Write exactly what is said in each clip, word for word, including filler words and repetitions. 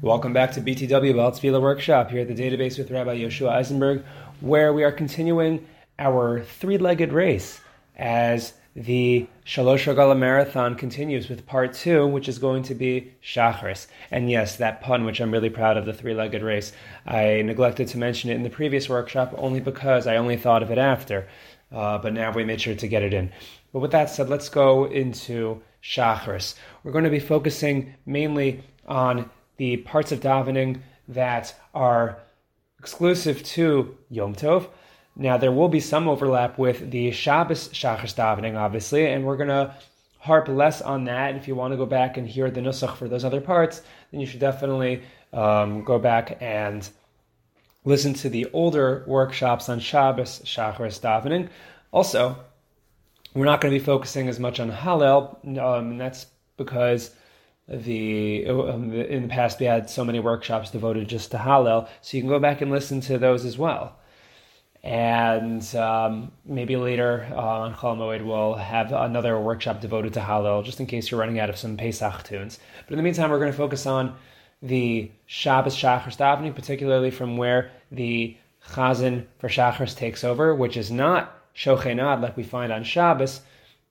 Welcome back to B T W Ba'al Tefilah Workshop here at the Database with Rabbi Joshua Eisenberg, where we are continuing our three-legged race as the Shalosh Regalim Marathon continues with part two, which is going to be Shacharis. And yes, that pun, which I'm really proud of, the three-legged race. I neglected to mention it in the previous workshop only because I only thought of it after, uh, but now we made sure to get it in. But with that said, let's go into Shacharis. We're going to be focusing mainly on the parts of davening that are exclusive to Yom Tov. Now, there will be some overlap with the Shabbos Shacharis davening, obviously, and we're going to harp less on that. If you want to go back and hear the Nusach for those other parts, then you should definitely um, go back and listen to the older workshops on Shabbos Shacharis davening. Also, we're not going to be focusing as much on Hallel, um, and that's because The um, in the past we had so many workshops devoted just to Hallel, so you can go back and listen to those as well. And um, maybe later uh, on Chol Moed we'll have another workshop devoted to Hallel, just in case you're running out of some Pesach tunes. But in the meantime, we're going to focus on the Shabbos Shacharis davening, particularly from where the Chazan for Shacharis takes over, which is not Shochenad like we find on Shabbos,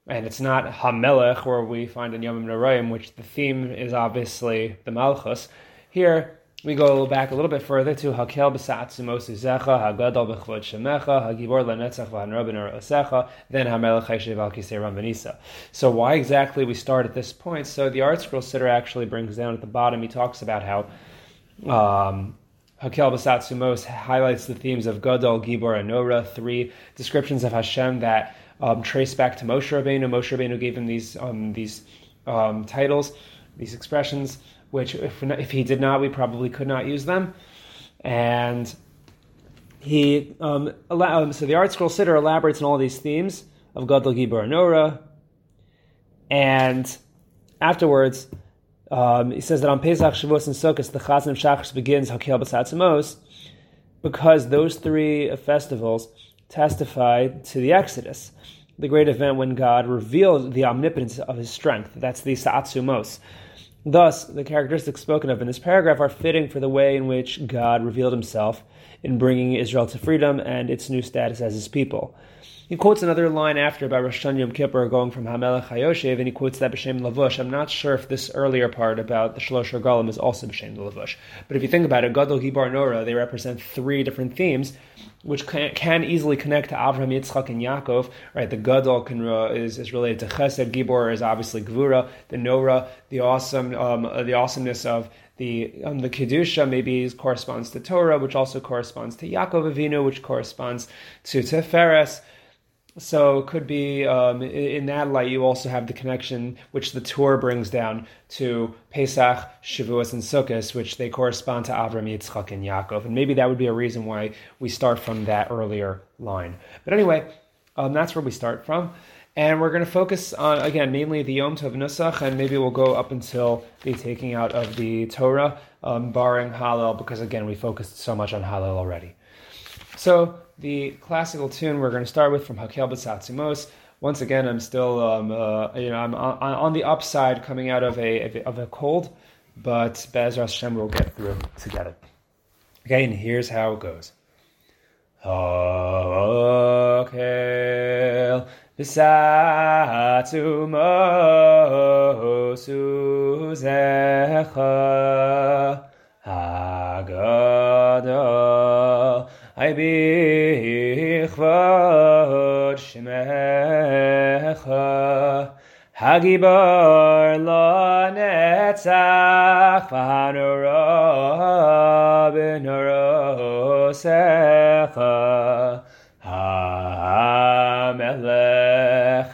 and it's not HaMelech, where we find in Yomim Noroim, which the theme is obviously the Malchus. Here, we go back a little bit further to Hakel B'Sa'at Zumos Uzecha, HaGadol B'Chvod Shemecha, HaGibor LaNetzach VaHanra B'Nor Osecha, then HaMelech HaYeshiv Al Kisei Rambanisa. So why exactly we start at this point? So the Art Scroll Siddur actually brings down at the bottom, he talks about how Um, Hakel B'Sa'at Zumos highlights the themes of Gadol, Gibor, and Nora, three descriptions of Hashem that Um, trace back to Moshe Rabbeinu. Moshe Rabbeinu gave him these um, these um, titles, these expressions, which if, if he did not, we probably could not use them. And he um, allow, so the Art Scroll Siddur elaborates on all these themes of Gadol, Gibor, and Nora. And afterwards, um, he says that on Pesach, Shavuos, and Sukkot, the Chazan of Shacharis begins Hakel B'Sa'at Zumos because those three festivals testify to the Exodus, the great event when God revealed the omnipotence of his strength. That's the Sa'at Zumos. Thus, the characteristics spoken of in this paragraph are fitting for the way in which God revealed himself in bringing Israel to freedom and its new status as his people. He quotes another line after by Rosh Hashanah Yom Kippur going from HaMelech HaYoshev, and he quotes that B'Shem Lavush. I'm not sure if this earlier part about the Shalosh Regalim is also B'Shem Lavush. But if you think about it, Gadol, Gibor, Nora, they represent three different themes, which can, can easily connect to Avraham, Yitzchak, and Yaakov. Right? The Gadol can, uh, is, is related to Chesed, Gibor is obviously Gvura, the Nora, the awesome, um, the awesomeness of the um, the Kedusha maybe corresponds to Torah, which also corresponds to Yaakov Avinu, which corresponds to Teferes. So it could be, um, in that light, you also have the connection which the Torah brings down to Pesach, Shavuos, and Sukkot, which they correspond to Avram, Yitzchak, and Yaakov. And maybe that would be a reason why we start from that earlier line. But anyway, um, that's where we start from. And we're going to focus on, again, mainly the Yom Tov Nusach, and maybe we'll go up until the taking out of the Torah, um, barring Hallel, because, again, we focused so much on Hallel already. So the classical tune we're going to start with from Hakel B'Sa'at Zumos. Once again, I'm still, um, uh, you know, I'm on, on the upside coming out of a of a cold, but Be'ezras Hashem will get through together. Okay, and here's how it goes. Hakel B'Sa'at Zumos Uzecha HaGadol I bichvod shemecha hagibor lanetzach v'hanora b'norosecha hamelech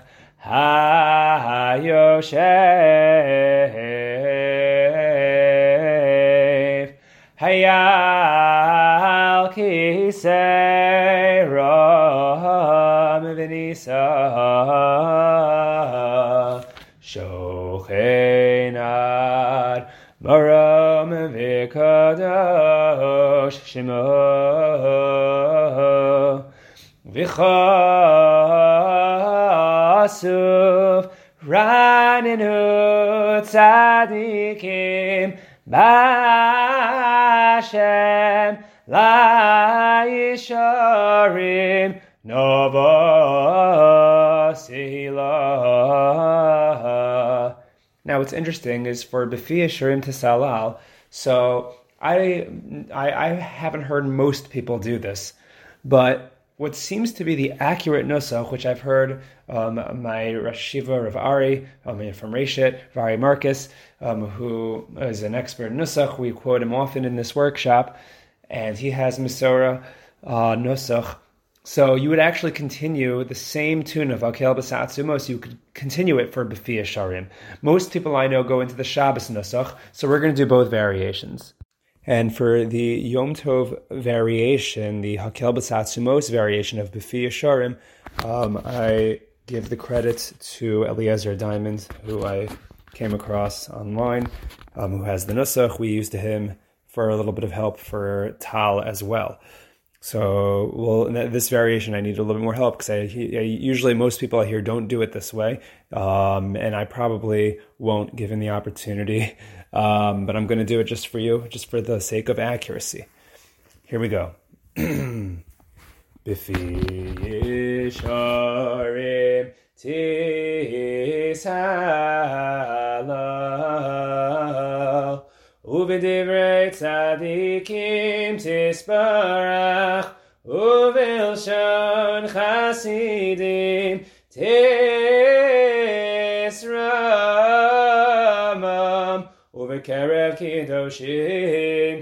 hayoshev hayal Kisei Ram V'Nisa Shochenad Maram V'Kadosh Shemo V'Chasuf Raninu Tzadikim B'Hashem la'isharim novosila. Now, what's interesting is for B'fi Yisharim Tisalal, so I, I, I haven't heard most people do this, but what seems to be the accurate Nusach, which I've heard um, my Rosh Yeshiva Ravari um, from Reshit, Ravari Marcus, um, who is an expert in Nusach. We quote him often in this workshop, and he has Misora uh, Nusach. So you would actually continue the same tune of Akel B'Satzumos. You could continue it for B'fi Yisharim. Most people I know go into the Shabbos Nusach, so we're going to do both variations. And for the Yom Tov variation, the Hakel B'Satzumos variation of B'fi Yisharim, um, I give the credit to Eliezer Diamond, who I came across online, um, who has the Nusach. We used him for a little bit of help for Tal as well. So, well, this variation I need a little bit more help because I, I usually most people I hear don't do it this way, um, and I probably won't given the opportunity. Um, but I'm going to do it just for you, just for the sake of accuracy. Here we go. B'fi Yisharim Tisalal U'v'divrei tzadikim tisparach U'v'ilshon chasidim tisramam U'v'kerev kidoshim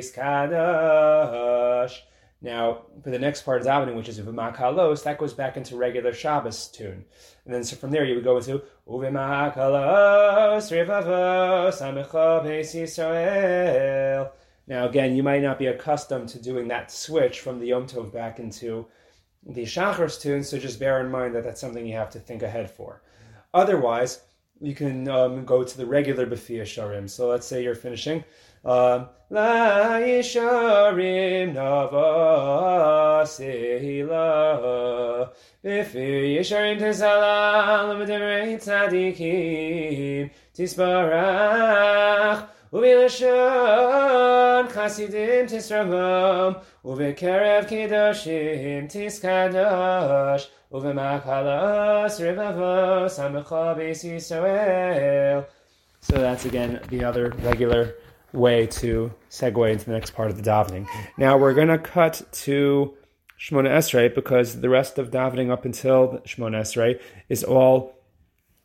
tiskadosh. Now, for the next part of davening, which is Uvimakalos, that goes back into regular Shabbos tune. And then so from there you would go into Uvimakalos, Rivavos, Amecho Beis Yisrael. Now again, you might not be accustomed to doing that switch from the Yom Tov back into the Shacharis tune, so just bear in mind that that's something you have to think ahead for. Otherwise, you can um, go to the regular B'fi Yisharim. So let's say you're finishing. Um, La'isharim Navasila B'fi Yisharim Tisalal V'divrei Tzadikim Tisparach U'vilashon Chasidim Tisramam U'vikerev Kedoshim Tiskadosh U'vimakalos Rivavos Amecho Beis Yisrael. So that's again the other regular way to segue into the next part of the davening. Now we're going to cut to Shmona Esrei because the rest of davening up until Shmona Esrei is all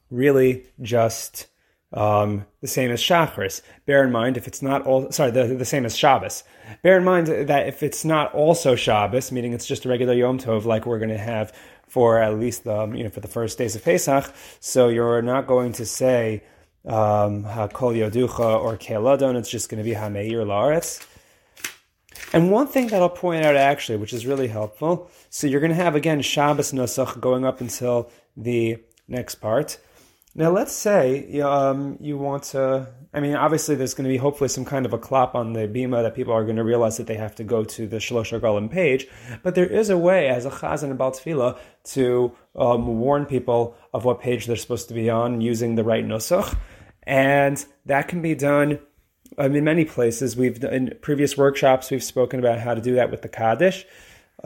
really just um, the same as Shacharis. Bear in mind if it's not all, sorry, the, the same as Shabbos. Bear in mind that if it's not also Shabbos, meaning it's just a regular Yom Tov like we're going to have for at least the, you know, for the first days of Pesach, so you're not going to say Um, HaKol Yoducha or Keladon, it's just going to be HaMeir La'aretz. And one thing that I'll point out actually, which is really helpful, so you're going to have again Shabbos Nusach going up until the next part. Now let's say um, you want to, I mean obviously there's going to be hopefully some kind of a clap on the bima that people are going to realize that they have to go to the Shalosh Regalim page, but there is a way as a Chazan Ba'al Tefilah to um, warn people of what page they're supposed to be on using the right Nusach, and that can be done um, in many places. We've in previous workshops we've spoken about how to do that with the Kaddish.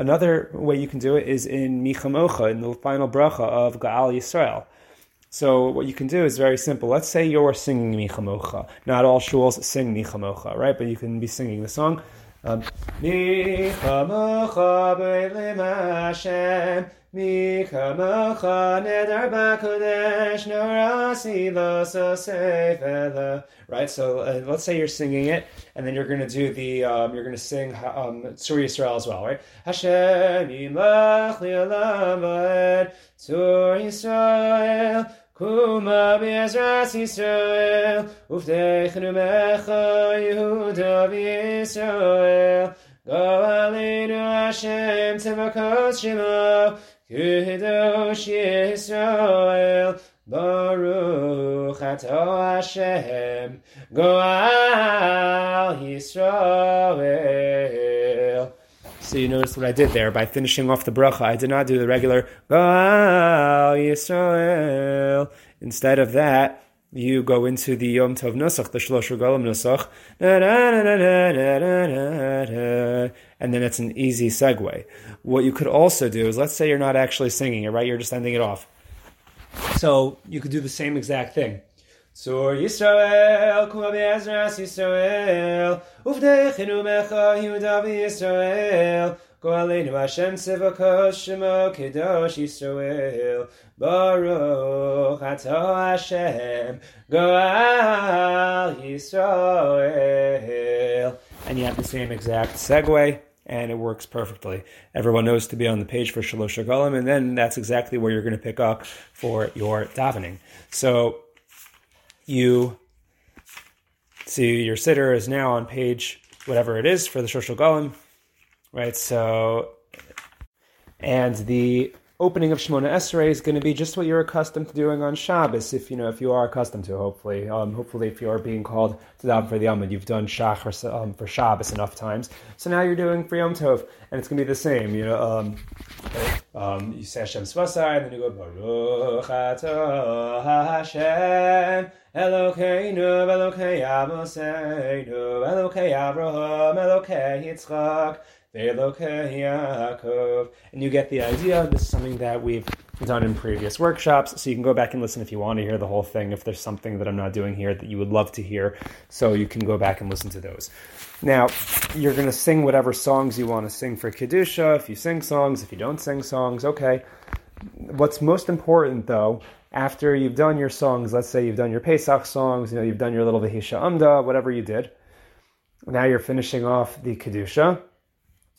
Another way you can do it is in Micha Mocha, in the final bracha of Ga'al Yisrael. So what you can do is very simple. Let's say you're singing Micha Mocha. Not all shuls sing Micha Mocha, right? But you can be singing the song. Micha Mocha B'Elim Hashem, Micha Mocha Nedar B'Kodesh, Norasi Lo Sosei Vela. Right, so uh, let's say you're singing it, and then you're going to do the, um, you're going to sing um, Tzur Yisrael as well, right? Hashem Yimach Li'olam Va'ed, Tzur Yisrael, Kuma b'ezras Yisrael, uftechnu mecha Yehuda b'Yisrael, go aleinu Hashem tzavakos shemo, kudosh Yisrael, baruch atah Hashem, go al Yisrael. So you notice what I did there by finishing off the bracha. I did not do the regular Ga'al Yisrael. Instead of that, you go into the Yom Tov Nusach, the Shalosh Regalim Nusach, and then it's an easy segue. What you could also do is, let's say you're not actually singing it, right? You're just ending it off. So you could do the same exact thing. So Yisrael, Kula Be'ezras Yisrael, Uvdeichinu Mecha Yehuda Yisrael, Goaleinu Hashem Tzivako Shemo Kedosh Yisrael, Baruch Atah Hashem, Goal Yisrael. And you have the same exact segue, and it works perfectly. Everyone knows to be on the page for Shalosh Regalim, and then that's exactly where you're going to pick up for your davening. So you see your sitter is now on page whatever it is for the Shalosh Regalim, right? So, and the opening of Shemona Esrei is going to be just what you're accustomed to doing on Shabbos, if you know, if you are accustomed to, hopefully. Um, hopefully, if you are being called to daven for the Amud, you've done Shacharis um, for Shabbos enough times. So now you're doing for Yom Tov, and it's going to be the same. You know, um, um, you say Hashem Svasai, and then you go Baruch Atah Hashem Elokeinu Elokei Amoseinu Elokei Avraham Elokei Yitzchak. And you get the idea. This is something that we've done in previous workshops, so you can go back and listen if you want to hear the whole thing, if there's something that I'm not doing here that you would love to hear, so you can go back and listen to those. Now, you're going to sing whatever songs you want to sing for Kedusha, if you sing songs, if you don't sing songs, okay. What's most important, though, after you've done your songs, let's say you've done your Pesach songs, you know, you've done your little Vehisha Amda, whatever you did, now you're finishing off the Kedusha.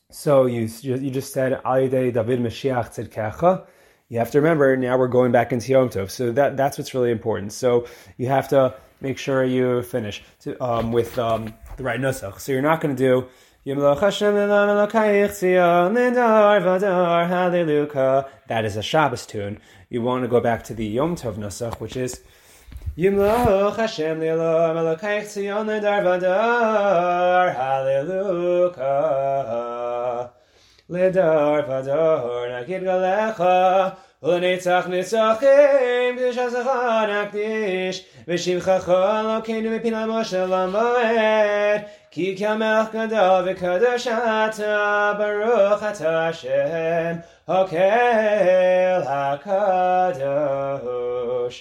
So you you just said Alidei David Mashiach Tzedkecha. You have to remember now we're going back into Yom Tov, so that that's what's really important. So you have to make sure you finish to, um, with um, the right nusach. So you're not going to do Yimloch Hashem Elokeinu Elokei Tzion Lidor Vador Hallelujah. That is a Shabbos tune. You want to go back to the Yom Tov nusach, which is Yimloch Hashem Elokeinu Elokei Tzion Lidor Vador Hallelujah. Lidar vador nagid galecha ulenetzach nitzachim k'shazachon akdish v'shivchacha Elokeinu mipinal Moshe lamoed ki kamelch gadol v'kadosh atah baruch atah Hashem hokel hakadosh.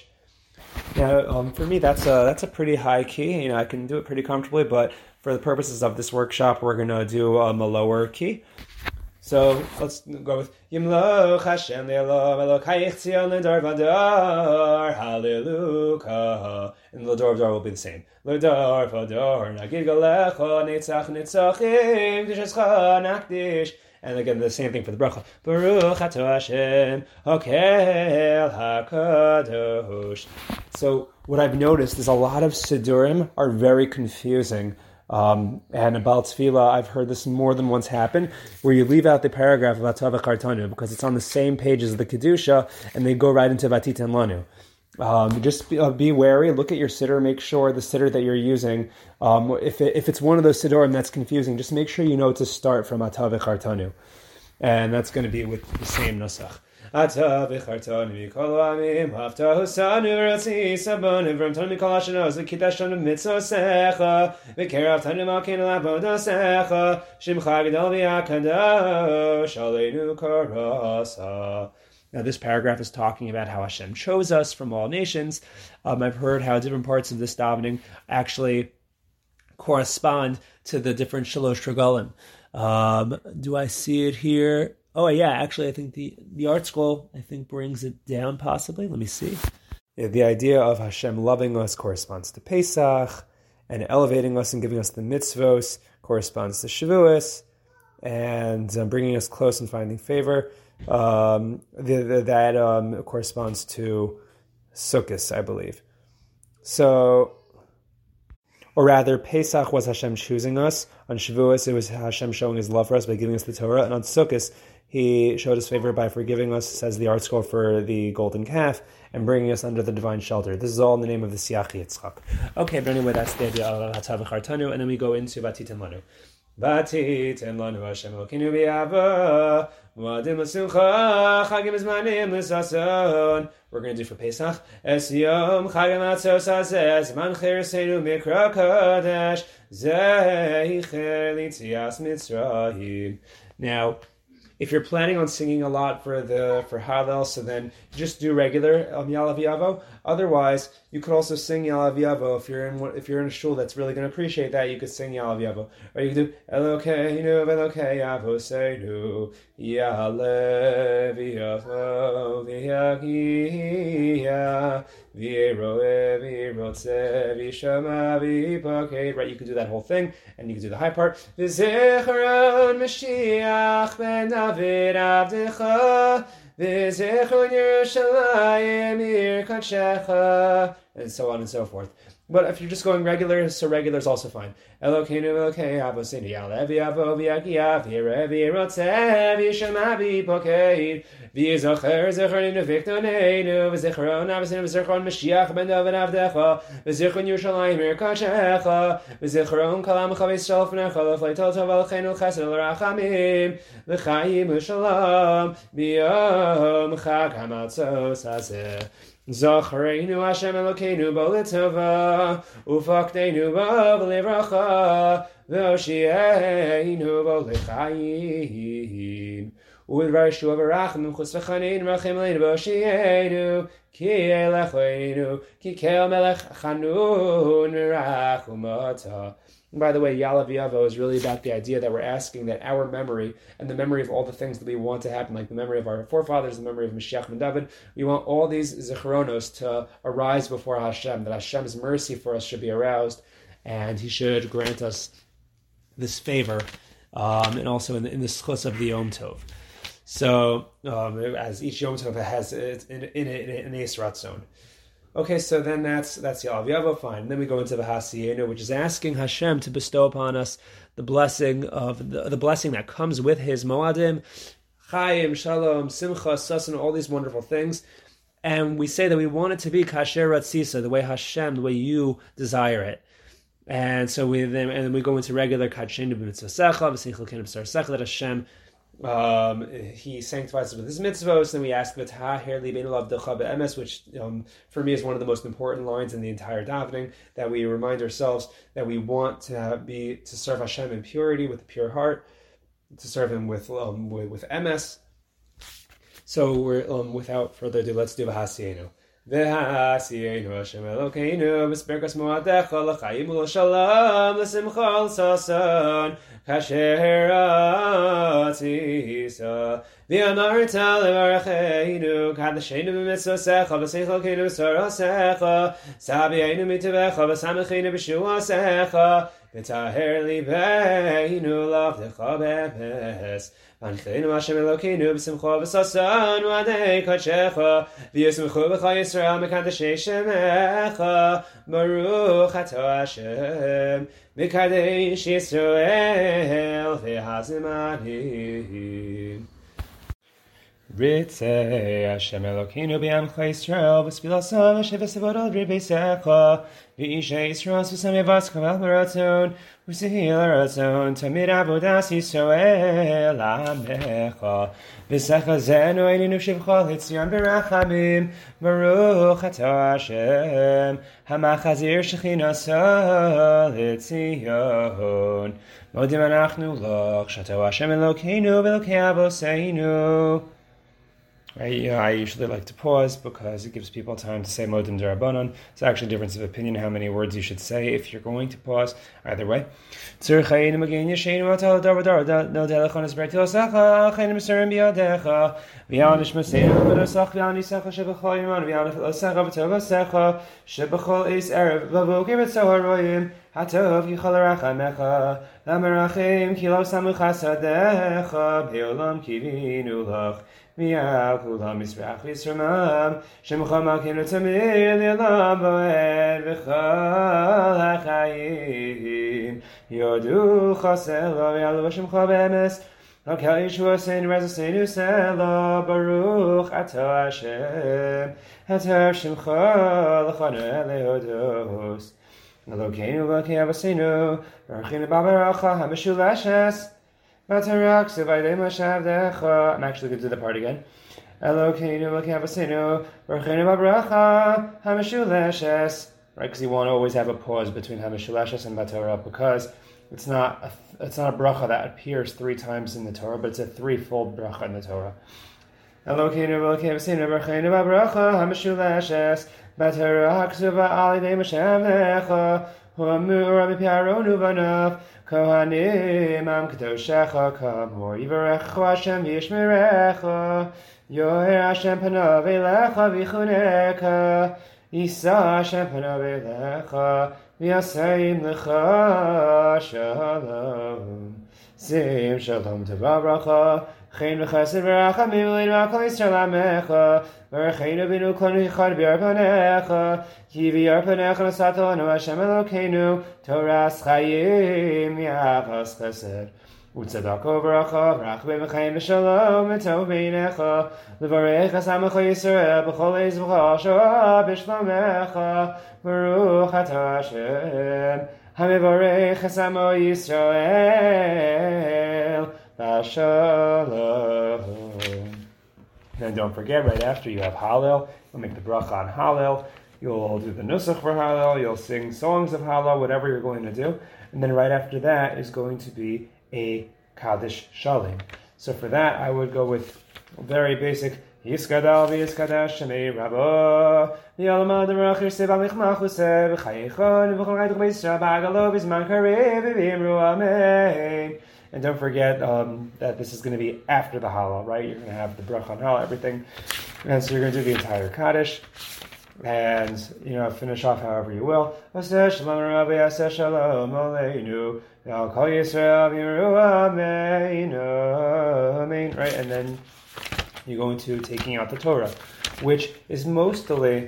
Now, um, for me, that's a that's a pretty high key. You know, I can do it pretty comfortably, but for the purposes of this workshop, we're gonna do um, a lower key. So let's go with Yimloch Hashem Le'olam Elokei Tzion Lidor Vador Hallelujah. And Lidor Vador will be the same. Lidor Vador Nagid Galecha Nitzach Nitzachim K'shescha Nakdish. And again, the same thing for the bracha. Baruch Atah Hashem Hokel Hakadosh. So what I've noticed is a lot of Siddurim are very confusing. Um, and about Tefillah, I've heard this more than once happen, where you leave out the paragraph of Atah V'Kartanu because it's on the same page as the Kedusha, and they go right into Vatiten Lanu. Um, just be, uh, be wary, look at your siddur, make sure the siddur that you're using, um, if it, if it's one of those siddurim that's confusing, just make sure you know to start from Atah V'Kartanu. And that's going to be with the same nusach. Atah v'chartanu mikol ha'amim haftahu sanu v'ratzi sabonu v'ramtanu mikol ha'shanos v'kidashanu v'mitzosecha v'keravtanu malkeinu l'avodosecha shimcha gadol v'akadosh aleinu karasa. Now, this paragraph is talking about how Hashem chose us from all nations. Um, I've heard how different parts of this davening actually correspond to the different Shalosh Regalim. Um, do I see it here? Oh, yeah, actually, I think the, the Art Scroll, I think, brings it down, possibly. Let me see. Yeah, the idea of Hashem loving us corresponds to Pesach, and elevating us and giving us the mitzvos corresponds to Shavuos, and um, bringing us close and finding favor, um, the, the, that um, corresponds to Sukkot, I believe. So, or rather, Pesach was Hashem choosing us. On Shavuos, it was Hashem showing His love for us by giving us the Torah. And on Sukkot, He showed His favor by forgiving us, says the Art Scroll, for the golden calf, and bringing us under the divine shelter. This is all in the name of the Siach Yitzchak. Okay, but anyway, that's the idea of Atah V'Kartanu, and then we go into Vatiten Lanu. Vatitem lanu Hashem Elokeinu b'Yavo Moadim l'Simcha Chagim Zmanim l'Sason. We're going to do for Pesach Es Yom Chagim Atzos Hazeh Zman Chirseinu Mikra Kodesh Zeicher Litzias Mitzrayim. Now, if you're planning on singing a lot for the for Hallel, so then just do regular um, Ya'alav Yavo. Otherwise, you could also sing Ya'alav Yavo. If you're in if you're in a shul that's really going to appreciate that, you could sing Ya'alav Yavo. Or you could do Elokeinu V'Elokei Avoseinu Ya'alev Yavo V'Yagiya V'Yeroeh V'Rotzeh V'Shama V'Pokeh. Right, you could do that whole thing, and you could do the high part. V'Zichron Mashiach Ben David Avdecha V'Zichron Yerushalayim Ir Kadshecha, and so on and so forth. But if you're just going regular, so regular is also fine. Elokeinu Elokei Avoseinu Ya'alev Yavo V'Yagiya V'Yeroeh V'Rotzeh V'Shama V'Pokeh. V'yizocher zichroninu viktoneinu v'zichron avosinu v'zichron Mashiach ben David avdecha v'zichron Yerushalayim ir kadshecha v'zichron kol amcha v'Yisrael fnecha l'flei tov tov alecheinu chesed l'rachamim l'chaim u'shalom b'yom chag hamatzos hazeh. Zochreinu Hashem Elokeinu bo l'tova ufakteinu bo l'vracha v'oshieinu bo l'chaim. U'drashu avarachim chusvachanin rachim leinu boshienu ki elachleinu ki kel melech chanun rachumata. By the way, Ya'alav Yavo is really about the idea that we're asking that our memory and the memory of all the things that we want to happen, like the memory of our forefathers, the memory of Mashiach ben David, we want all these zichronos to arise before Hashem, that Hashem's mercy for us should be aroused, and He should grant us this favor, um, and also in the, in the schus of the Yom Tov. So, um, as each Yom Tov has it in in an Eis Ratzon. Okay, so then that's that's Ya'alav Yavo, fine. Then we go into the Hasiyena, which is asking Hashem to bestow upon us the blessing of the, the blessing that comes with His Moadim, Chaim, Shalom, Simcha, Sasan, all these wonderful things. And we say that we want it to be Kasher Ratzisa, the way Hashem, the way You desire it. And so we then and then we go into regular Kadsheinu b'Mitzvasecha, V'Seichel Keinu b'Sarsecha, that Hashem. Um, he sanctifies us with His mitzvos, and we ask V'taher libeinu l'avdecha be'emes, which um, for me is one of the most important lines in the entire davening, that we remind ourselves that we want to be to serve Hashem in purity, with a pure heart, to serve Him with um, with, with emes. So we're um, without further ado, let's do V'hasiyenu. V'hasiyenu Hashem Elokeinu v'sperkas moadecha l'chaim u'l'shalom l'simcha l'sason kasher atzisa v'amarta l'varecheinu kadashenu b'mitzosecha v'seichokenu b'sarasecha sabi'enu mitevecha v'samechinu b'shuasecha v'taher libeinu l'avdecha b'emes. Anchenu Hashem Elokeinu b'simcha v'sason u'adei kodshecha v'yismchu b'chal Yisrael mekadashei shemecha baruch atah Hashem mekadesh Yisrael v'hazimanim. Ritzei Hashem Elokeinu b'yamcha Yisrael v'sfilasam v'shevasavod al ribesecha v'isha Yisrael v'samevascha v'albaratzon U'sehil haratzon tamid avodas Yisrael amecha v'sachazenu eininu shivcha l'tzion b'rachamim baruch atah Hashem hamachazir shechinaso l'tzion modim anachnu lach shatah Hashem Elokeinu v'elokei avoseinu. I, you know, I usually like to pause because it gives people time to say Modim D'Rabbanon. It's actually a difference of opinion how many words you should say if you're going to pause. Either way. Hatov yichol rachamecha, lamerachim kilo samuchasadecha, beolam kivinu lach, mi'al kulam yisrach v'yisramam, shemcha malkim l'tamir l'olam bo'ed v'chol hachayim, yodu chaselo v'yalu v'shemcha b'emes, al kel yishua seinu rezoseinu selo, baruch atah Hashem, atah shemcha l'chana lehodos. I'm actually going to do the part again. Right, because you won't always have a pause between Hamishulashas and Batorah, because it's not a, it's not a bracha that appears three times in the Torah, but it's a threefold bracha in the Torah. Isa Hashem panav elecha v'yaseim lecha shalom. Seim shalom tova bracha. Chen v'chesed v'rachamim leinu akol yisrael amecha. V'racheinu b'nu kol yichad b'yar panecha. Ki b'yar panecha nosat lanu Hashem Elokeinu. Toras chayim yavas chesed. Utzadako v'racha v'rachbe v'chaim v'shalom v'tov b'yinecha l'varecha samecha Yisrael b'chol eiz v'chol shoah b'shlomecha v'ruch atah Hashem hamivarecha samo Yisrael b'shalom. Then don't forget, right after you have Hallel, you'll make the bracha on Hallel, you'll do the Nusach for Hallel, you'll sing songs of Hallel, whatever you're going to do, and then right after that is going to be a Kaddish Shalom. So for that, I would go with very basic Yiskadal v'yiskadash shemei Rabbo v'yalma d'rachir seba michmachu seb chayechon v'chol gaiduk b'yisra b'agalo b'zman karev v'imru amen. And don't forget um, that this is going to be after the Halal, right? You're going to have the Brach on Halal, everything. And so you're going to do the entire Kaddish. And, you know, finish off however you will. Aseh shalom Rabbi, aseh shalom aleinu. I'll call Yisrael Yiru Ameinu. Amen. Right, and then you go into taking out the Torah, which is mostly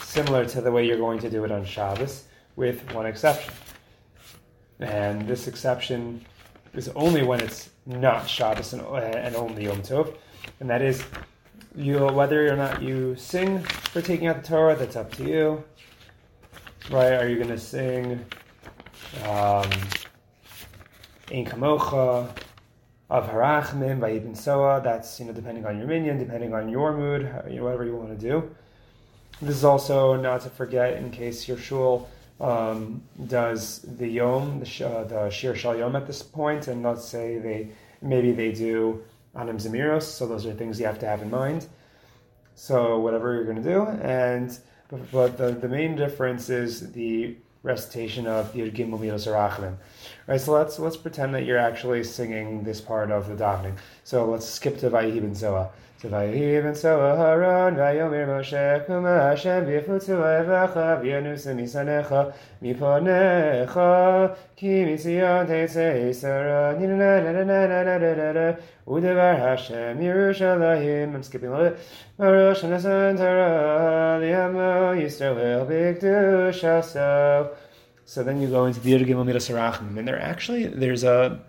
similar to the way you're going to do it on Shabbos, with one exception. And this exception is only when it's not Shabbos and, and only Yom Tov, and that is, you whether or not you sing for taking out the Torah, that's up to you. Right? Are you going to sing um, Ein Kamocha of Harachmim by Ibn Soa? That's, you know, depending on your minyan, depending on your mood, you know, whatever you want to do. This is also not to forget in case your shul um, does the Yom, the, sh- uh, the Shir Shal Yom at this point, and let's say they maybe they do Anam Zemiros, so those are things you have to have in mind. So whatever you're going to do, and but, but the, the main difference is the recitation of Yud Gimmel Middos HaRachamim. Right, so let's let's pretend that you're actually singing this part of the davening. So let's skip to Vayehi Ben Soa. So Vayehi Ben Soa Haron Vayomer Moshe Kuma Hashem V'yifutu Evecha V'yanusu Misanecha Miponecha Ki Mitzion Teitzei Yisara Nina Na Na Na Na Na Na Na Udevar Hashem Yerushalayim. I'm skipping a little bit. Baruch Hanasan Torah Liyamo Yisrael B'Kedushaso. So then you go into the Yud Gimmel Middos HaRachamim, and there actually there's a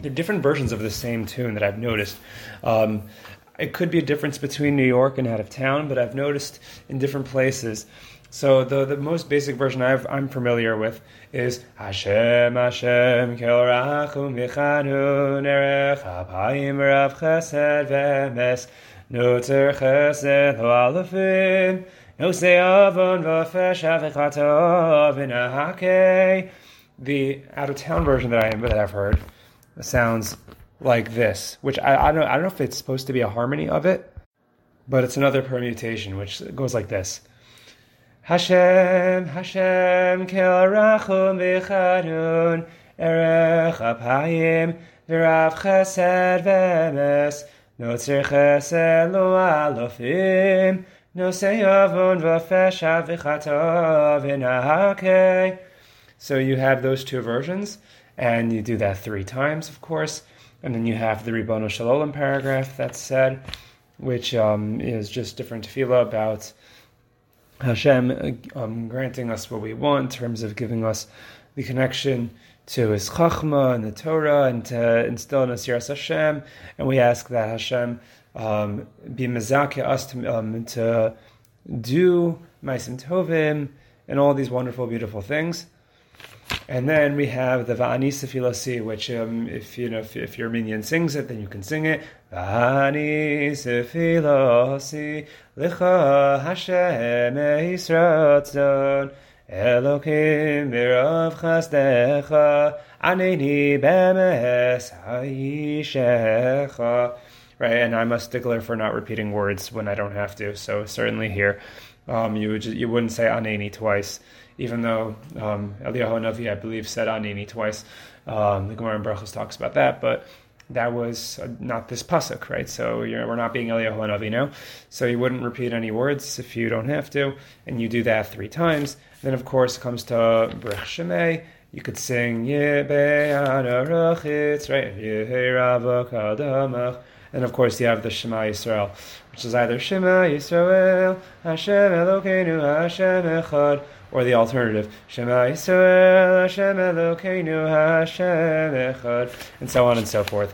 there are different versions of the same tune that I've noticed. Um, it could be a difference between New York and out of town, but I've noticed in different places. So the the most basic version I've, I'm familiar with is Hashem, Hashem, Kel Rachum V'Chanun Erecha Pa'im Rav Chesed V'Emes Noter Chesed Lo'alafim The out-of-town version that I that I've heard sounds like this, which I, I don't I don't know if it's supposed to be a harmony of it, but it's another permutation which goes like this: Hashem, Hashem, Kel Rachum V'Chanun Erecha Pa'im V'Rav Chesed V'Emes Notzer Chesed Lo'alofim No say avon v'fesha v'chatav v'nahakei. So you have those two versions, and you do that three times, of course, and then you have the Ribono Shel Olam paragraph that's said, which um, is just different tefillah about Hashem um, granting us what we want in terms of giving us the connection to His Chachma and the Torah, and to instill in us Yiras Hashem, and we ask that Hashem Um, be mezakeh us to, um, to do ma'asim tovim and all these wonderful, beautiful things. And then we have the Va'ani Sefilasi, which um, if you know if, if your minion sings it, then you can sing it. Va'ani Sefilasi Licha Hashem Eis Ratzon Elokim Mirav Chasdecha Aneni Bemes Haishecha. Right, and I'm a stickler for not repeating words when I don't have to. So certainly here, um, you would just, you wouldn't say Aneni twice. Even though um, Eliyahu Hanavi, I believe, said Aneni twice. Um, the Gemara in Brachos talks about that, but that was not this pasuk, right? So you're, we're not being Eliyahu Hanavi now. So you wouldn't repeat any words if you don't have to, and you do that three times. Then, of course, comes to Brach Shemei. You could sing Yebe'ana Rachitz, right? Yeherava Kadamach. And of course, you have the Shema Yisrael, which is either Shema Yisrael, Hashem Elokeinu, Hashem Echad, or the alternative, Shema Yisrael, Hashem Elokeinu, Hashem Echad, and so on and so forth.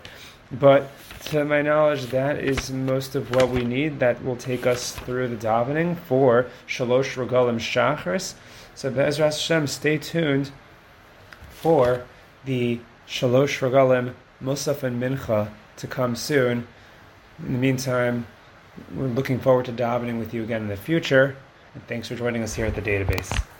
But to my knowledge, that is most of what we need. That will take us through the davening for Shalosh Regalim Shacharis. So Be'ezras Hashem, stay tuned for the Shalosh Regalim Musaf and Mincha to come soon. In the meantime, we're looking forward to davening with you again in the future, and thanks for joining us here at the database.